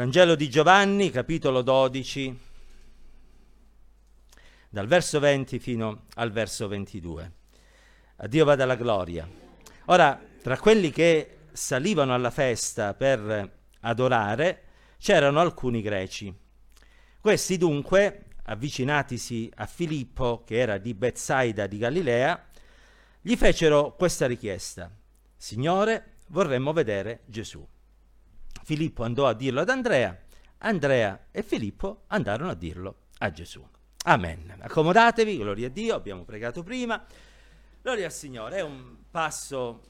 Vangelo di Giovanni, capitolo 12, dal verso 20 fino al verso 22. A Dio vada la gloria. Ora, tra quelli che salivano alla festa per adorare, c'erano alcuni greci. Questi dunque, avvicinatisi a Filippo, che era di Betsaida di Galilea, gli fecero questa richiesta: «Signore, vorremmo vedere Gesù». Filippo andò a dirlo ad Andrea, Andrea e Filippo andarono a dirlo a Gesù. Amen. Accomodatevi, gloria a Dio, abbiamo pregato prima. Gloria al Signore, è un passo,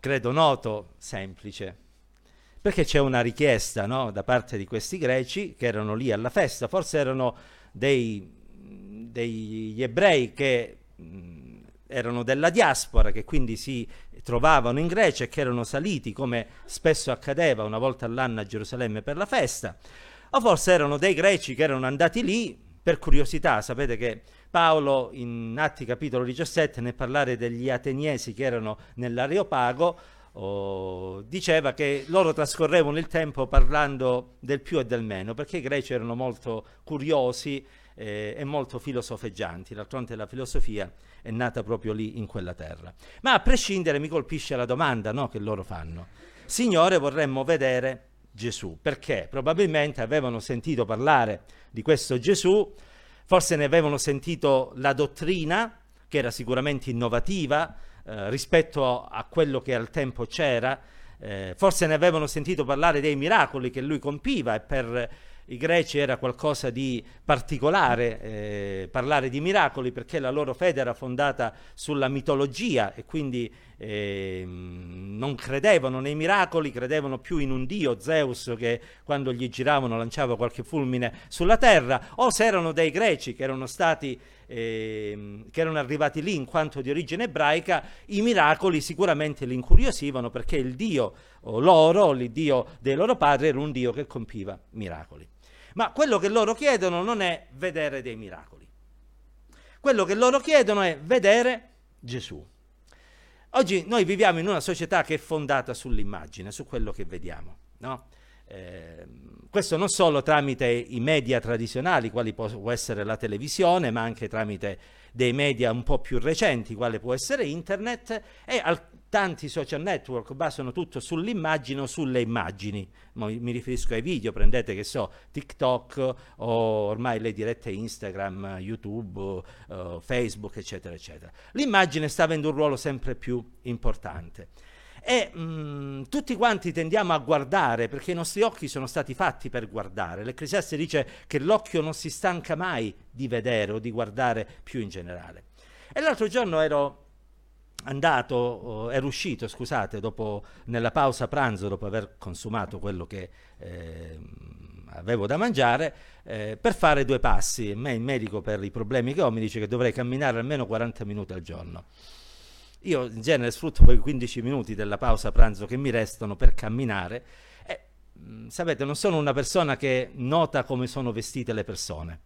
credo noto, semplice, perché c'è una richiesta, no, da parte di questi greci che erano lì alla festa, forse erano degli ebrei che erano della diaspora, che quindi si trovavano in Grecia e che erano saliti, come spesso accadeva, una volta all'anno a Gerusalemme per la festa, o forse erano dei greci che erano andati lì per curiosità. Sapete che Paolo in Atti capitolo 17, nel parlare degli Ateniesi che erano nell'Areopago, diceva che loro trascorrevano il tempo parlando del più e del meno, perché i greci erano molto curiosi e molto filosofeggianti. D'altronde la filosofia è nata proprio lì, in quella terra. Ma a prescindere mi colpisce la domanda, no, che loro fanno: Signore, vorremmo vedere Gesù, perché probabilmente avevano sentito parlare di questo Gesù, forse ne avevano sentito la dottrina, che era sicuramente innovativa rispetto a quello che al tempo c'era, forse ne avevano sentito parlare dei miracoli che lui compiva, e per i greci era qualcosa di particolare parlare di miracoli, perché la loro fede era fondata sulla mitologia e quindi non credevano nei miracoli, credevano più in un dio, Zeus, che quando gli giravano lanciava qualche fulmine sulla terra, o se erano dei greci che erano stati che erano arrivati lì in quanto di origine ebraica, i miracoli sicuramente li incuriosivano, perché il dio il dio dei loro padri era un dio che compiva miracoli. Ma quello che loro chiedono non è vedere dei miracoli. Quello che loro chiedono è vedere Gesù. Oggi noi viviamo in una società che è fondata sull'immagine, su quello che vediamo, no? Questo non solo tramite i media tradizionali, quali può essere la televisione, ma anche tramite dei media un po' più recenti, quale può essere internet, e tanti social network basano tutto sull'immagine o sulle immagini. Mi riferisco ai video, prendete che so TikTok o ormai le dirette Instagram, YouTube, Facebook, eccetera eccetera. L'immagine sta avendo un ruolo sempre più importante e tutti quanti tendiamo a guardare, perché i nostri occhi sono stati fatti per guardare. L'Ecclesiaste dice che l'occhio non si stanca mai di vedere o di guardare più in generale. E l'altro giorno ero uscito, dopo, nella pausa pranzo, dopo aver consumato quello che avevo da mangiare, per fare 2 passi. A me il medico, per i problemi che ho, mi dice che dovrei camminare almeno 40 minuti al giorno. Io in genere sfrutto poi 15 minuti della pausa pranzo che mi restano per camminare. Sapete, non sono una persona che nota come sono vestite le persone.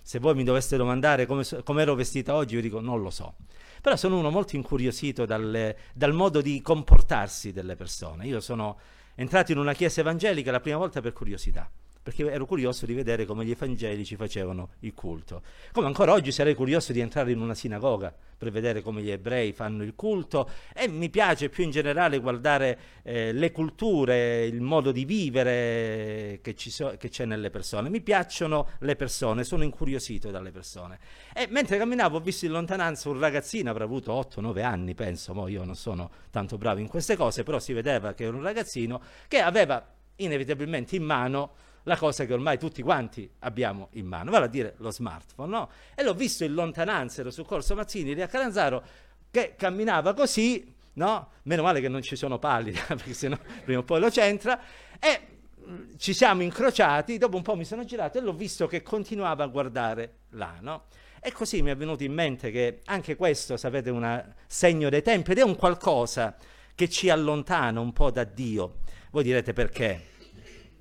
Se voi mi doveste domandare come ero vestita oggi, io dico non lo so. Però sono uno molto incuriosito dal modo di comportarsi delle persone. Io sono entrato in una chiesa evangelica la prima volta per curiosità, perché ero curioso di vedere come gli evangelici facevano il culto. Come ancora oggi sarei curioso di entrare in una sinagoga per vedere come gli ebrei fanno il culto, e mi piace più in generale guardare le culture, il modo di vivere che c'è nelle persone. Mi piacciono le persone, sono incuriosito dalle persone. E mentre camminavo ho visto in lontananza un ragazzino, avrà avuto 8-9 anni penso, io non sono tanto bravo in queste cose, però si vedeva che era un ragazzino che aveva inevitabilmente in mano la cosa che ormai tutti quanti abbiamo in mano, vale a dire lo smartphone, no? E l'ho visto in lontananza, ero su Corso Mazzini lì a Catanzaro, che camminava così, no? Meno male che non ci sono pali, perché sennò prima o poi lo c'entra. E ci siamo incrociati, dopo un po' mi sono girato e l'ho visto che continuava a guardare là, no? E così mi è venuto in mente che anche questo, sapete, è un segno dei tempi ed è un qualcosa che ci allontana un po' da Dio. Voi direte perché?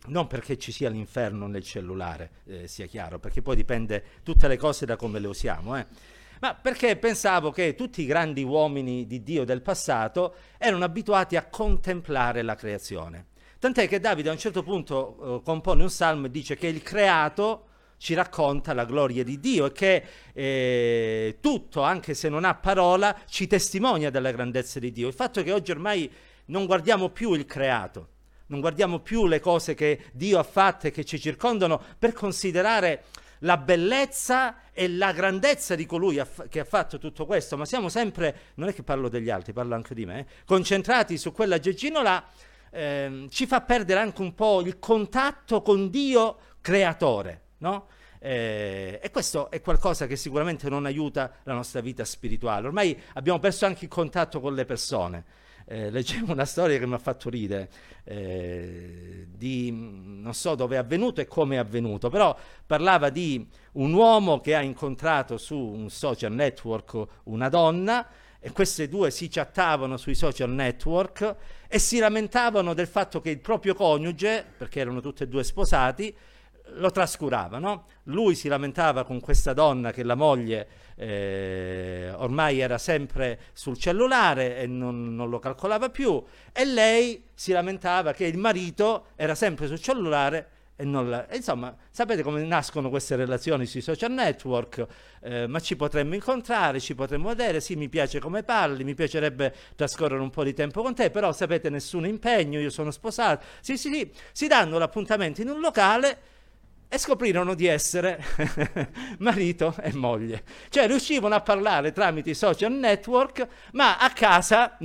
Non perché ci sia l'inferno nel cellulare, sia chiaro, perché poi dipende tutte le cose da come le usiamo, ma perché pensavo che tutti i grandi uomini di Dio del passato erano abituati a contemplare la creazione. Tant'è che Davide a un certo punto compone un salmo e dice che il creato ci racconta la gloria di Dio e che tutto, anche se non ha parola, ci testimonia della grandezza di Dio. Il fatto è che oggi ormai non guardiamo più il creato, non guardiamo più le cose che Dio ha fatte e che ci circondano per considerare la bellezza e la grandezza di colui che ha fatto tutto questo, ma siamo sempre, non è che parlo degli altri, parlo anche di me, concentrati su quella gegginola, ci fa perdere anche un po' il contatto con Dio creatore, no? E questo è qualcosa che sicuramente non aiuta la nostra vita spirituale. Ormai abbiamo perso anche il contatto con le persone. Leggevo una storia che mi ha fatto ridere, non so dove è avvenuto e come è avvenuto, però parlava di un uomo che ha incontrato su un social network una donna e queste due si chattavano sui social network e si lamentavano del fatto che il proprio coniuge, perché erano tutte e due sposati, lo trascuravano. Lui si lamentava con questa donna che la moglie ormai era sempre sul cellulare e non lo calcolava più, e lei si lamentava che il marito era sempre sul cellulare e insomma, sapete come nascono queste relazioni sui social network? Ma ci potremmo incontrare, ci potremmo vedere, sì, mi piace come parli, mi piacerebbe trascorrere un po' di tempo con te, però sapete, nessun impegno, io sono sposato, sì, si danno l'appuntamento in un locale e scoprirono di essere marito e moglie, cioè riuscivano a parlare tramite i social network, ma a casa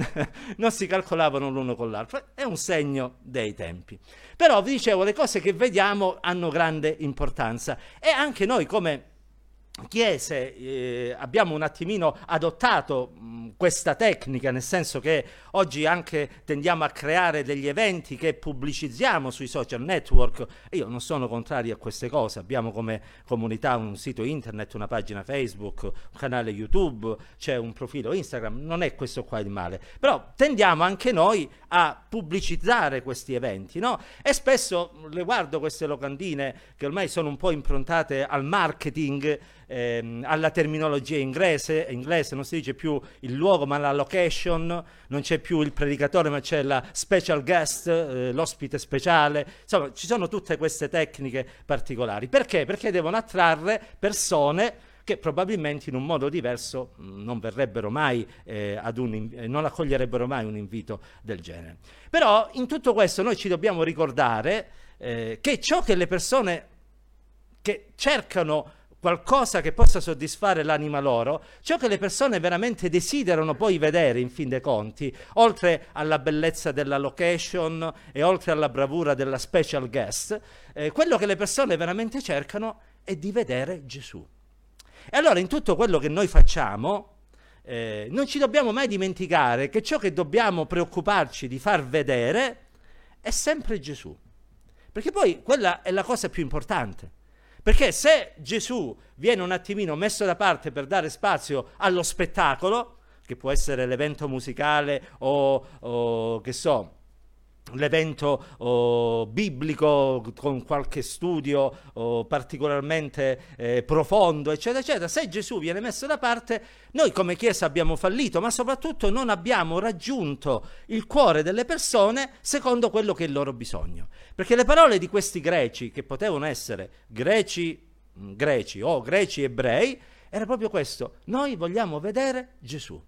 non si calcolavano l'uno con l'altro. È un segno dei tempi. Però vi dicevo, le cose che vediamo hanno grande importanza e anche noi come Chiese abbiamo un attimino adottato questa tecnica, nel senso che oggi anche tendiamo a creare degli eventi che pubblicizziamo sui social network. Io non sono contrario a queste cose, abbiamo come comunità un sito internet, una pagina Facebook, un canale YouTube, c'è un profilo Instagram, non è questo qua il male, però tendiamo anche noi a pubblicizzare questi eventi, no? E spesso le guardo queste locandine che ormai sono un po' improntate al marketing, alla terminologia inglese, non si dice più il luogo ma la location, non c'è più il predicatore ma c'è la special guest, l'ospite speciale, insomma ci sono tutte queste tecniche particolari. Perché? Perché devono attrarre persone che probabilmente in un modo diverso non verrebbero mai non accoglierebbero mai un invito del genere. Però in tutto questo noi ci dobbiamo ricordare che ciò che le persone che cercano qualcosa che possa soddisfare l'anima loro, ciò che le persone veramente desiderano poi vedere in fin dei conti, oltre alla bellezza della location e oltre alla bravura della special guest, quello che le persone veramente cercano è di vedere Gesù. E allora in tutto quello che noi facciamo non ci dobbiamo mai dimenticare che ciò che dobbiamo preoccuparci di far vedere è sempre Gesù, perché poi quella è la cosa più importante. Perché se Gesù viene un attimino messo da parte per dare spazio allo spettacolo, che può essere l'evento musicale o che so, l'evento biblico con qualche studio particolarmente profondo, eccetera, eccetera, se Gesù viene messo da parte, noi come Chiesa abbiamo fallito, ma soprattutto non abbiamo raggiunto il cuore delle persone secondo quello che è il loro bisogno. Perché le parole di questi greci, che potevano essere greci o greci ebrei, era proprio questo: noi vogliamo vedere Gesù.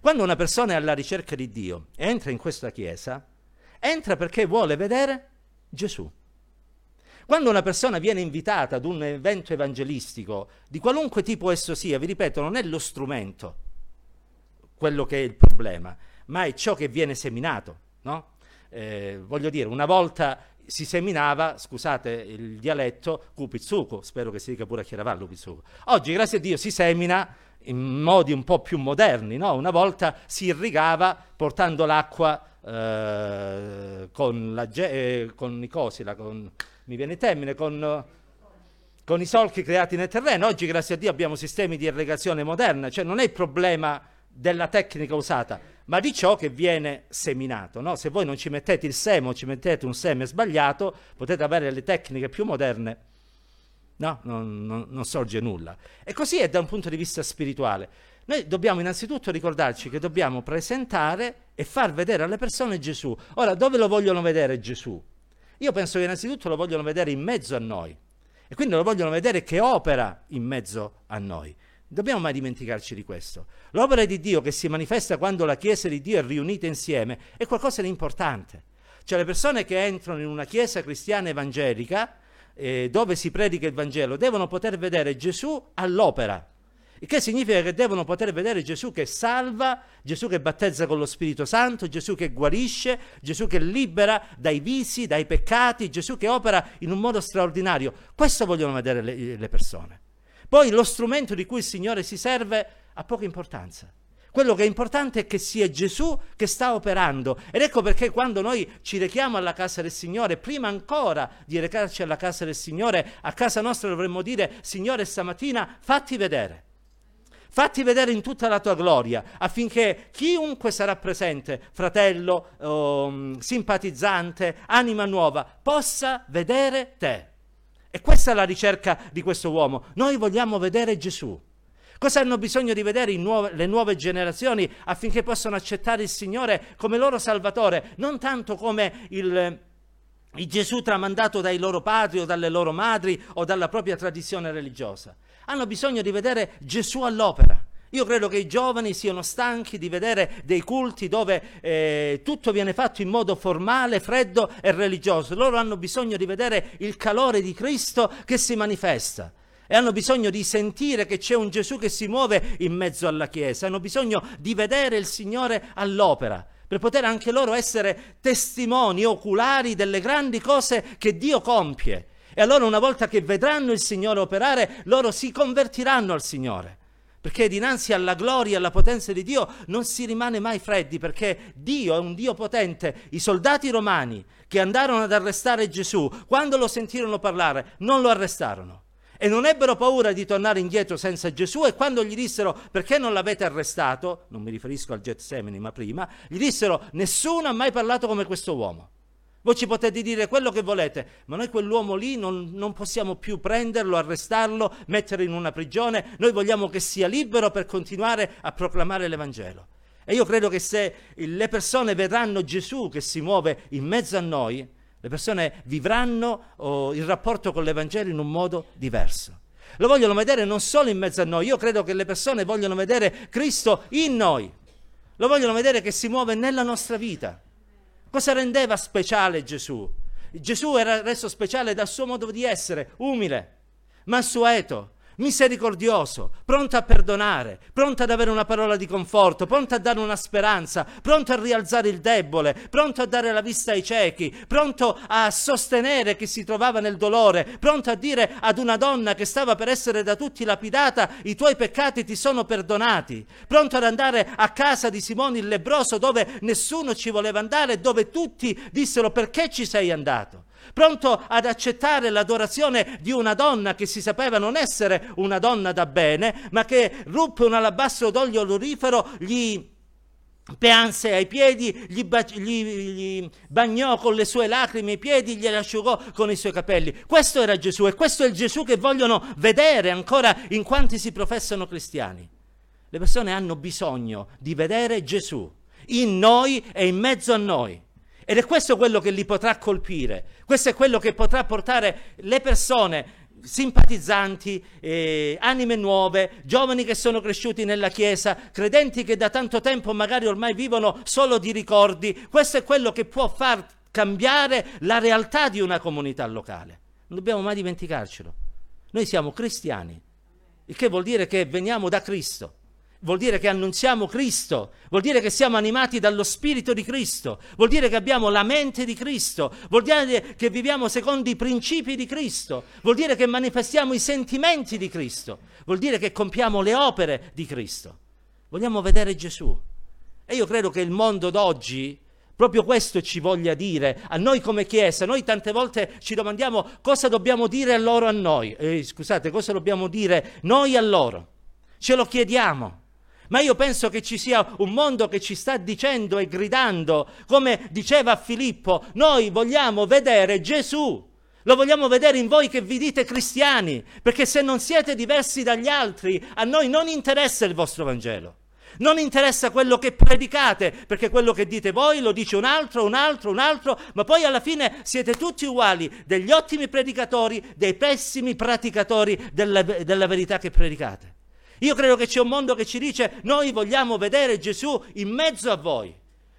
Quando una persona è alla ricerca di Dio e entra in questa Chiesa, entra perché vuole vedere Gesù. Quando una persona viene invitata ad un evento evangelistico, di qualunque tipo esso sia, vi ripeto, non è lo strumento quello che è il problema, ma è ciò che viene seminato, no? Voglio dire, una volta si seminava, scusate il dialetto, cupizzuco, spero che si dica pure a Chiaravallo cupizzuco. Oggi, grazie a Dio, si semina in modi un po' più moderni, no? Una volta si irrigava portando l'acqua con i solchi creati nel terreno. Oggi grazie a Dio abbiamo sistemi di irrigazione moderna, cioè non è il problema della tecnica usata, ma di ciò che viene seminato, no? Se voi non ci mettete il seme o ci mettete un seme sbagliato, potete avere le tecniche più moderne, no, non sorge nulla. E così è da un punto di vista spirituale. Noi dobbiamo innanzitutto ricordarci che dobbiamo presentare e far vedere alle persone Gesù. Ora, dove lo vogliono vedere Gesù? Io penso che innanzitutto lo vogliono vedere in mezzo a noi, e quindi lo vogliono vedere che opera in mezzo a noi. Dobbiamo mai dimenticarci di questo. L'opera di Dio che si manifesta quando la Chiesa di Dio è riunita insieme è qualcosa di importante. Cioè, le persone che entrano in una Chiesa cristiana evangelica, dove si predica il Vangelo, devono poter vedere Gesù all'opera. Il che significa che devono poter vedere Gesù che salva, Gesù che battezza con lo Spirito Santo, Gesù che guarisce, Gesù che libera dai vizi, dai peccati, Gesù che opera in un modo straordinario. Questo vogliono vedere le persone. Poi lo strumento di cui il Signore si serve ha poca importanza. Quello che è importante è che sia Gesù che sta operando. Ed ecco perché quando noi ci rechiamo alla casa del Signore, prima ancora di recarci alla casa del Signore, a casa nostra dovremmo dire: Signore, stamattina fatti vedere. Fatti vedere in tutta la tua gloria, affinché chiunque sarà presente, fratello, simpatizzante, anima nuova, possa vedere te. E questa è la ricerca di questo uomo. Noi vogliamo vedere Gesù. Cosa hanno bisogno di vedere le nuove generazioni affinché possano accettare il Signore come loro Salvatore, non tanto come il Gesù tramandato dai loro padri o dalle loro madri o dalla propria tradizione religiosa. Hanno bisogno di vedere Gesù all'opera. Io credo che i giovani siano stanchi di vedere dei culti dove tutto viene fatto in modo formale, freddo e religioso. Loro hanno bisogno di vedere il calore di Cristo che si manifesta. E hanno bisogno di sentire che c'è un Gesù che si muove in mezzo alla Chiesa. Hanno bisogno di vedere il Signore all'opera, per poter anche loro essere testimoni oculari delle grandi cose che Dio compie. E allora, una volta che vedranno il Signore operare, loro si convertiranno al Signore, perché dinanzi alla gloria e alla potenza di Dio non si rimane mai freddi, perché Dio è un Dio potente. I soldati romani che andarono ad arrestare Gesù, quando lo sentirono parlare, non lo arrestarono e non ebbero paura di tornare indietro senza Gesù. E quando gli dissero: perché non l'avete arrestato? Non mi riferisco al Getsemani, ma prima gli dissero: nessuno ha mai parlato come questo uomo. Voi ci potete dire quello che volete, ma noi quell'uomo lì non possiamo più prenderlo, arrestarlo, mettere in una prigione. Noi vogliamo che sia libero per continuare a proclamare l'Evangelo. E io credo che se le persone vedranno Gesù che si muove in mezzo a noi, le persone vivranno il rapporto con l'Evangelo in un modo diverso. Lo vogliono vedere non solo in mezzo a noi, io credo che le persone vogliono vedere Cristo in noi. Lo vogliono vedere che si muove nella nostra vita. Cosa rendeva speciale Gesù? Gesù era reso speciale dal suo modo di essere, umile, mansueto, misericordioso, pronto a perdonare, pronto ad avere una parola di conforto, pronto a dare una speranza, pronto a rialzare il debole, pronto a dare la vista ai ciechi, pronto a sostenere chi si trovava nel dolore, pronto a dire ad una donna che stava per essere da tutti lapidata: i tuoi peccati ti sono perdonati, pronto ad andare a casa di Simone il lebbroso, dove nessuno ci voleva andare, dove tutti dissero: perché ci sei andato? Pronto ad accettare l'adorazione di una donna che si sapeva non essere una donna da bene, ma che ruppe un alabastro d'olio odorifero, gli peanse ai piedi, gli bagnò con le sue lacrime i piedi, glieli asciugò con i suoi capelli. Questo era Gesù, e questo è il Gesù che vogliono vedere ancora in quanti si professano cristiani. Le persone hanno bisogno di vedere Gesù in noi e in mezzo a noi. Ed è questo quello che li potrà colpire, questo è quello che potrà portare le persone simpatizzanti, anime nuove, giovani che sono cresciuti nella Chiesa, credenti che da tanto tempo magari ormai vivono solo di ricordi. Questo è quello che può far cambiare la realtà di una comunità locale. Non dobbiamo mai dimenticarcelo. Noi siamo cristiani, il che vuol dire che veniamo da Cristo. Vuol dire che annunziamo Cristo, vuol dire che siamo animati dallo Spirito di Cristo, vuol dire che abbiamo la mente di Cristo, vuol dire che viviamo secondo i principi di Cristo, vuol dire che manifestiamo i sentimenti di Cristo, vuol dire che compiamo le opere di Cristo. Vogliamo vedere Gesù. E io credo che il mondo d'oggi proprio questo ci voglia dire a noi come Chiesa. Noi tante volte ci domandiamo cosa dobbiamo dire loro a noi, cosa dobbiamo dire noi a loro. Ce lo chiediamo. Ma io penso che ci sia un mondo che ci sta dicendo e gridando, come diceva Filippo: noi vogliamo vedere Gesù. Lo vogliamo vedere in voi che vi dite cristiani, perché se non siete diversi dagli altri, a noi non interessa il vostro Vangelo. Non interessa quello che predicate, perché quello che dite voi lo dice un altro, ma poi alla fine siete tutti uguali, degli ottimi predicatori, dei pessimi praticatori della verità che predicate. Io credo che c'è un mondo che ci dice: noi vogliamo vedere Gesù in mezzo a voi.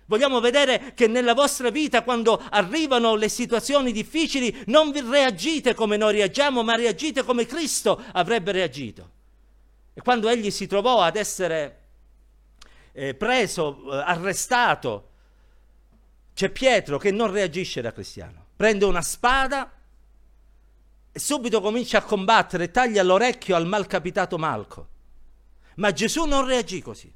Vogliamo vedere che nella vostra vita, quando arrivano le situazioni difficili, non vi reagite come noi reagiamo, ma reagite come Cristo avrebbe reagito. E quando egli si trovò ad essere preso, arrestato, c'è Pietro che non reagisce da cristiano. Prende una spada e subito comincia a combattere, taglia l'orecchio al malcapitato Malco. Ma Gesù non reagì così.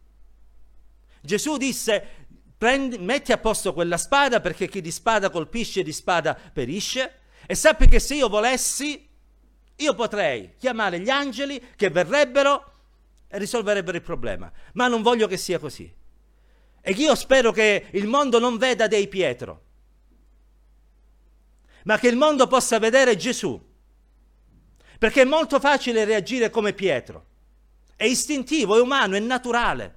Gesù disse: metti a posto quella spada, perché chi di spada colpisce di spada perisce, e sappi che se io volessi io potrei chiamare gli angeli che verrebbero e risolverebbero il problema, ma non voglio che sia così. E io spero che il mondo non veda dei Pietro, ma che il mondo possa vedere Gesù, perché è molto facile reagire come Pietro, è istintivo, è umano, è naturale.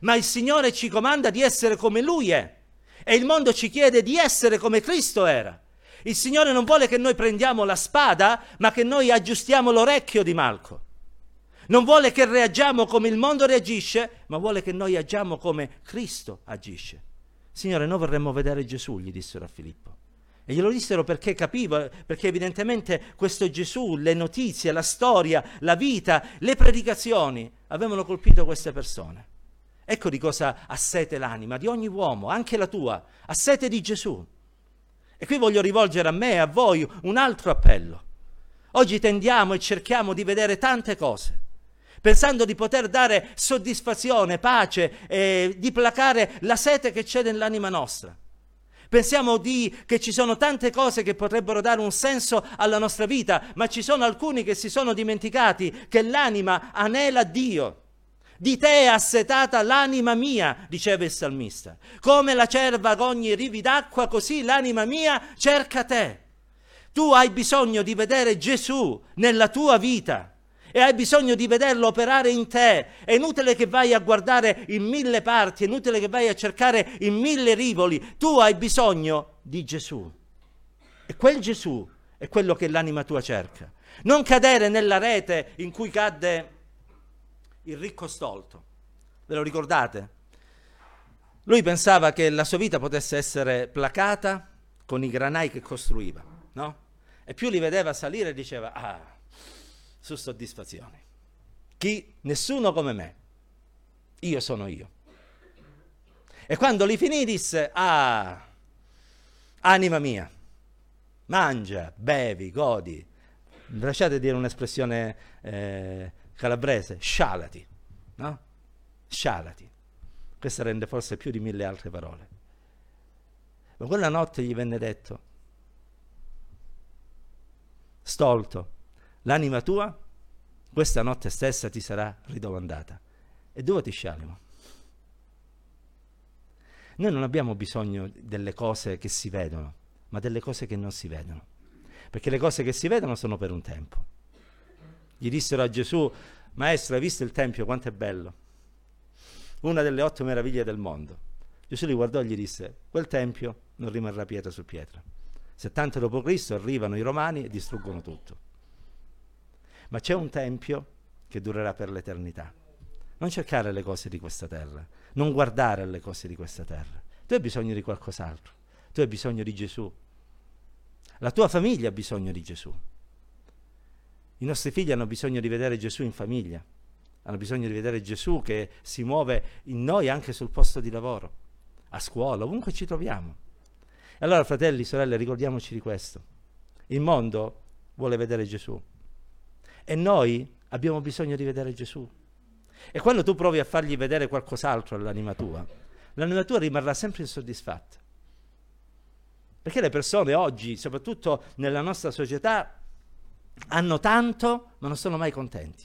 Ma il Signore ci comanda di essere come Lui è, e il mondo ci chiede di essere come Cristo era. Il Signore non vuole che noi prendiamo la spada, ma che noi aggiustiamo l'orecchio di Malco. Non vuole che reagiamo come il mondo reagisce, ma vuole che noi agiamo come Cristo agisce. Signore, noi vorremmo vedere Gesù, gli dissero a Filippo. E glielo dissero perché capiva, perché evidentemente questo Gesù, le notizie, la storia, la vita, le predicazioni avevano colpito queste persone. Ecco di cosa ha sete l'anima di ogni uomo, anche la tua, ha sete di Gesù. E qui voglio rivolgere a me e a voi un altro appello. Oggi tendiamo e cerchiamo di vedere tante cose, pensando di poter dare soddisfazione, pace, di placare la sete che c'è nell'anima nostra. Pensiamo che ci sono tante cose che potrebbero dare un senso alla nostra vita, ma ci sono alcuni che si sono dimenticati che l'anima anela Dio. Di te è assetata l'anima mia, diceva il salmista. Come la cerva agogna i rivi d'acqua, così l'anima mia cerca te. Tu hai bisogno di vedere Gesù nella tua vita e hai bisogno di vederlo operare in te. È inutile che vai a guardare in 1000 parti, è inutile che vai a cercare in 1000 rivoli. Tu hai bisogno di Gesù. E quel Gesù è quello che l'anima tua cerca. Non cadere nella rete in cui cadde il ricco stolto, ve lo ricordate? Lui pensava che la sua vita potesse essere placata con i granai che costruiva, no? E più li vedeva salire diceva: ah, su soddisfazione, nessuno come me, io sono io. E quando li finì disse: ah, anima mia, mangia, bevi, godi, lasciate dire un'espressione calabrese, scialati, no? Scialati. Questa rende forse più di 1000 altre parole. Ma quella notte gli venne detto: stolto, l'anima tua questa notte stessa ti sarà ridomandata. E dove ti scialimo? Noi non abbiamo bisogno delle cose che si vedono, ma delle cose che non si vedono. Perché le cose che si vedono sono per un tempo. Gli dissero a Gesù: maestro, hai visto il Tempio, quanto è bello? Una delle 8 meraviglie del mondo. Gesù li guardò e gli disse: quel Tempio non rimarrà pietra su pietra. 70 dopo Cristo arrivano i Romani e distruggono tutto. Ma c'è un Tempio che durerà per l'eternità. Non cercare le cose di questa terra, non guardare alle cose di questa terra. Tu hai bisogno di qualcos'altro, tu hai bisogno di Gesù. La tua famiglia ha bisogno di Gesù. I nostri figli hanno bisogno di vedere Gesù in famiglia, hanno bisogno di vedere Gesù che si muove in noi anche sul posto di lavoro, a scuola, ovunque ci troviamo. E allora, fratelli, sorelle, ricordiamoci di questo. Il mondo vuole vedere Gesù e noi abbiamo bisogno di vedere Gesù. E quando tu provi a fargli vedere qualcos'altro all'anima tua, l'anima tua rimarrà sempre insoddisfatta. Perché le persone oggi, soprattutto nella nostra società, hanno tanto, ma non sono mai contenti.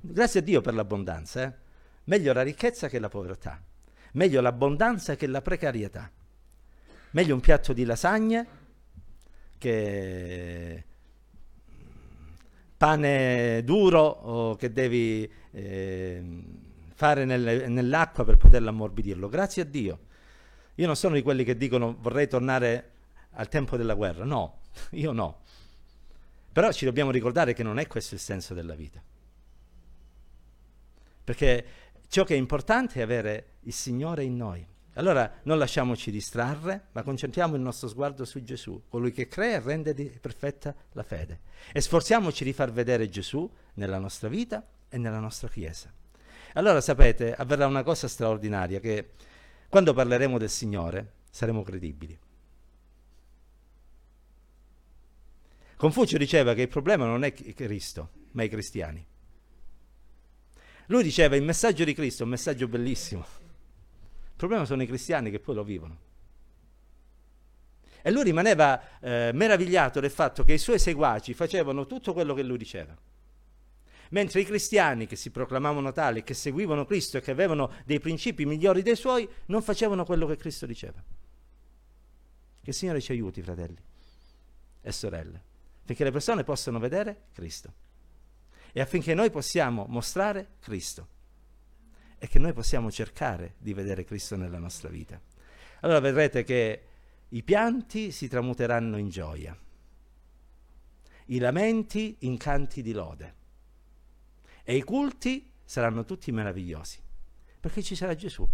Grazie a Dio per l'abbondanza, eh? Meglio la ricchezza che la povertà, meglio l'abbondanza che la precarietà, meglio un piatto di lasagne che pane duro che devi fare nell'acqua per poterlo ammorbidirlo. Grazie a Dio. Io non sono di quelli che dicono vorrei tornare al tempo della guerra. No, io no. Però ci dobbiamo ricordare che non è questo il senso della vita. Perché ciò che è importante è avere il Signore in noi. Allora non lasciamoci distrarre, ma concentriamo il nostro sguardo su Gesù, colui che crea e rende perfetta la fede. E sforziamoci di far vedere Gesù nella nostra vita e nella nostra Chiesa. Allora sapete, avverrà una cosa straordinaria, che quando parleremo del Signore saremo credibili. Confucio diceva che il problema non è Cristo, ma i cristiani. Lui diceva il messaggio di Cristo è un messaggio bellissimo. Il problema sono i cristiani che poi lo vivono. E lui rimaneva meravigliato del fatto che i suoi seguaci facevano tutto quello che lui diceva. Mentre i cristiani che si proclamavano tali, che seguivano Cristo e che avevano dei principi migliori dei suoi, non facevano quello che Cristo diceva. Che il Signore ci aiuti, fratelli e sorelle, affinché le persone possano vedere Cristo e affinché noi possiamo mostrare Cristo e che noi possiamo cercare di vedere Cristo nella nostra vita. Allora vedrete che i pianti si tramuteranno in gioia, i lamenti in canti di lode. E i culti saranno tutti meravigliosi, perché ci sarà Gesù.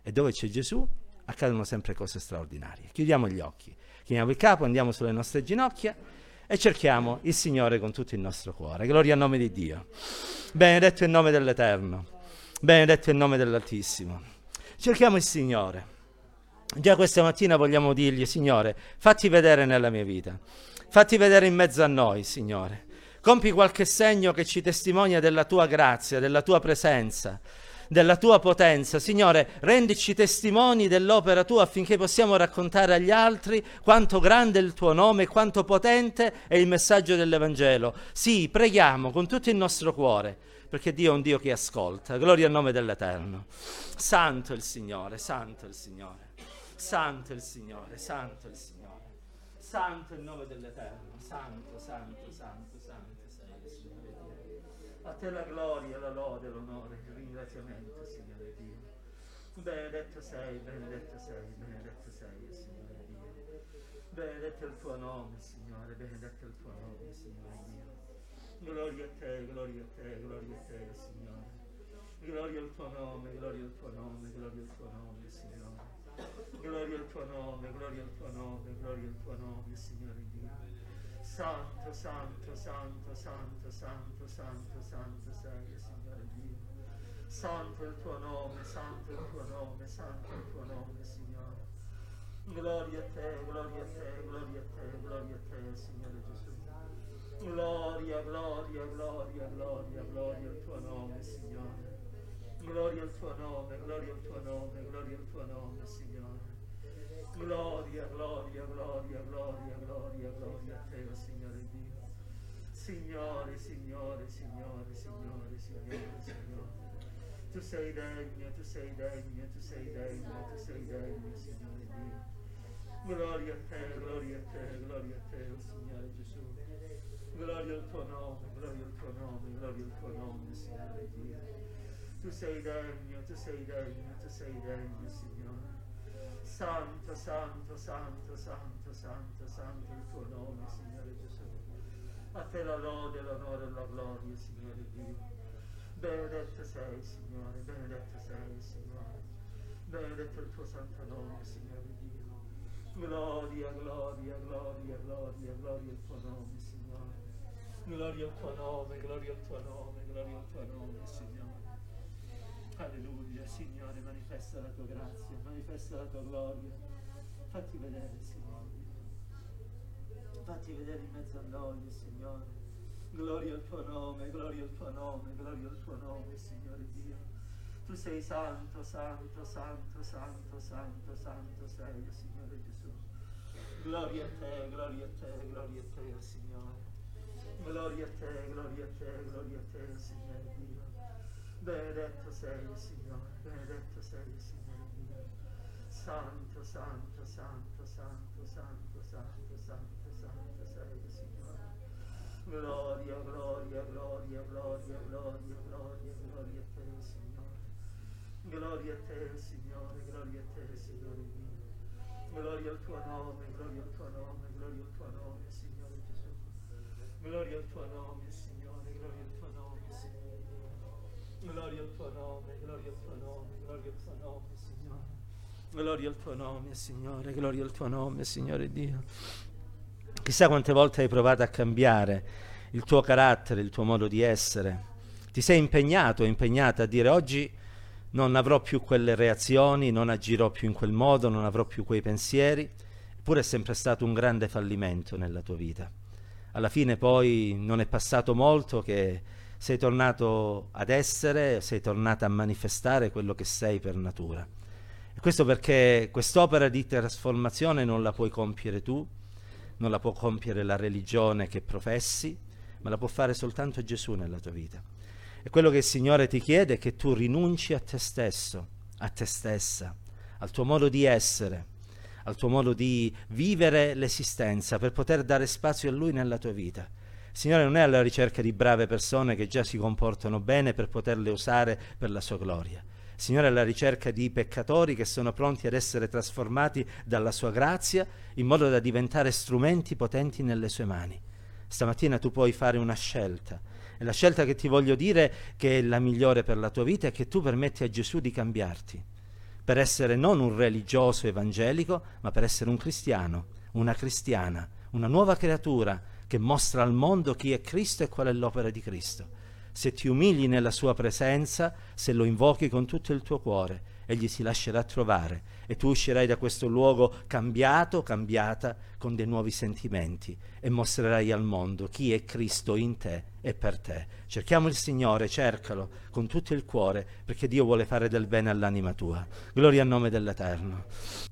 E dove c'è Gesù accadono sempre cose straordinarie. Chiudiamo gli occhi, chiniamo il capo, andiamo sulle nostre ginocchia e cerchiamo il Signore con tutto il nostro cuore. Gloria al nome di Dio. Benedetto il nome dell'Eterno, benedetto il nome dell'Altissimo. Cerchiamo il Signore. Già questa mattina vogliamo dirgli: Signore, fatti vedere nella mia vita, fatti vedere in mezzo a noi, Signore. Compi qualche segno che ci testimonia della Tua grazia, della Tua presenza, della Tua potenza. Signore, rendici testimoni dell'opera Tua affinché possiamo raccontare agli altri quanto grande è il Tuo nome, quanto potente è il messaggio dell'Evangelo. Sì, preghiamo con tutto il nostro cuore, perché Dio è un Dio che ascolta. Gloria al nome dell'Eterno. Santo è il Signore, santo è il Signore, santo è il Signore, santo è il Signore. Santo è il nome dell'Eterno, santo, santo, santo, santo, santo, Signore Dio. A te la gloria, la lode, l'onore, il ringraziamento, Signore Dio. Benedetto sei, benedetto sei, benedetto sei, Signore Dio. Benedetto il tuo nome, Signore, benedetto il tuo nome, Signore Dio. Gloria a te, gloria a te, gloria a te, Signore. Gloria al tuo nome, gloria al tuo nome, gloria al tuo nome, Signore. Gloria al tuo nome, gloria al tuo nome, gloria al tuo nome, Signore Dio. Santo, santo, santo, santo, santo, santo, santo sei, Signore Dio. Santo il tuo nome, santo il tuo nome, santo il tuo nome, Signore. Gloria a te, gloria a te, gloria a te, gloria a te, Signore Gesù. Gloria, gloria, gloria, gloria, gloria al tuo nome, Signore. Gloria al tuo nome, gloria al tuo nome, gloria al tuo nome, Signore. Gloria, gloria, gloria, gloria, gloria, gloria a te, Signore Dio. Signore, Signore, Signore, Signore, Signore, Signore. Tu sei degno, tu sei degno, tu sei degno, tu sei degno, Signore Dio. Gloria a te, gloria a te, gloria a te, Signore Gesù. Gloria al tuo nome, gloria al tuo nome, gloria al tuo nome, Signore Dio. Tu sei degno, tu sei degno, tu sei degno, Signore. Santo, santo, santo, santo, santo, santo il tuo nome, Signore Gesù. A te la lode, l'onore e la gloria, Signore Dio. Benedetto sei, Signore, benedetto sei, Signore. Benedetto il tuo santo nome, Signore Dio. Gloria, gloria, gloria, gloria, gloria al tuo nome, Signore. Gloria al tuo nome, gloria al tuo nome, gloria al tuo nome, Signore. Alleluia, Signore, manifesta la tua grazia, manifesta la tua gloria. Fatti vedere, Signore. Fatti vedere in mezzo a noi, Signore. Gloria al tuo nome, gloria al tuo nome, gloria al tuo nome, Signore Dio. Tu sei santo, santo, santo, santo, santo, santo sei, Signore Gesù. Gloria a te, gloria a te, gloria a te, Signore. Gloria a te, gloria a te, gloria a te, Signore Dio. Benedetto sei, Signore, benedetto sei, Signore Dio. Santo, santo, santo, santo, santo, santo, santo, santo. Gloria a te, Signore, gloria a te, Signore mio. Gloria al tuo nome, gloria al tuo nome, gloria al tuo nome, Signore Gesù. Gloria al tuo nome, Signore, gloria al tuo nome, Signore. Gloria al tuo nome, gloria al tuo nome, gloria al tuo nome, Signore. Gloria al tuo nome, Signore, gloria al tuo nome, Signore Dio. Chissà quante volte hai provato a cambiare il tuo carattere, il tuo modo di essere. Ti sei impegnato, impegnata a dire: oggi non avrò più quelle reazioni, non agirò più in quel modo, non avrò più quei pensieri. Eppure è sempre stato un grande fallimento nella tua vita. Alla fine poi non è passato molto che sei tornato ad essere, sei tornata a manifestare quello che sei per natura. E questo perché quest'opera di trasformazione non la puoi compiere tu, non la può compiere la religione che professi, ma la può fare soltanto Gesù nella tua vita. E quello che il Signore ti chiede è che tu rinunci a te stesso, a te stessa, al tuo modo di essere, al tuo modo di vivere l'esistenza, per poter dare spazio a Lui nella tua vita. Il Signore non è alla ricerca di brave persone che già si comportano bene per poterle usare per la sua gloria. Il Signore è alla ricerca di peccatori che sono pronti ad essere trasformati dalla sua grazia in modo da diventare strumenti potenti nelle sue mani. Stamattina tu puoi fare una scelta, e la scelta che ti voglio dire che è la migliore per la tua vita è che tu permetti a Gesù di cambiarti, per essere non un religioso evangelico, ma per essere un cristiano, una cristiana, una nuova creatura che mostra al mondo chi è Cristo e qual è l'opera di Cristo. Se ti umili nella sua presenza, se lo invochi con tutto il tuo cuore, egli si lascerà trovare e tu uscirai da questo luogo cambiato, cambiata, con dei nuovi sentimenti, e mostrerai al mondo chi è Cristo in te e per te. Cerchiamo il Signore, cercalo con tutto il cuore, perché Dio vuole fare del bene all'anima tua. Gloria al nome dell'Eterno.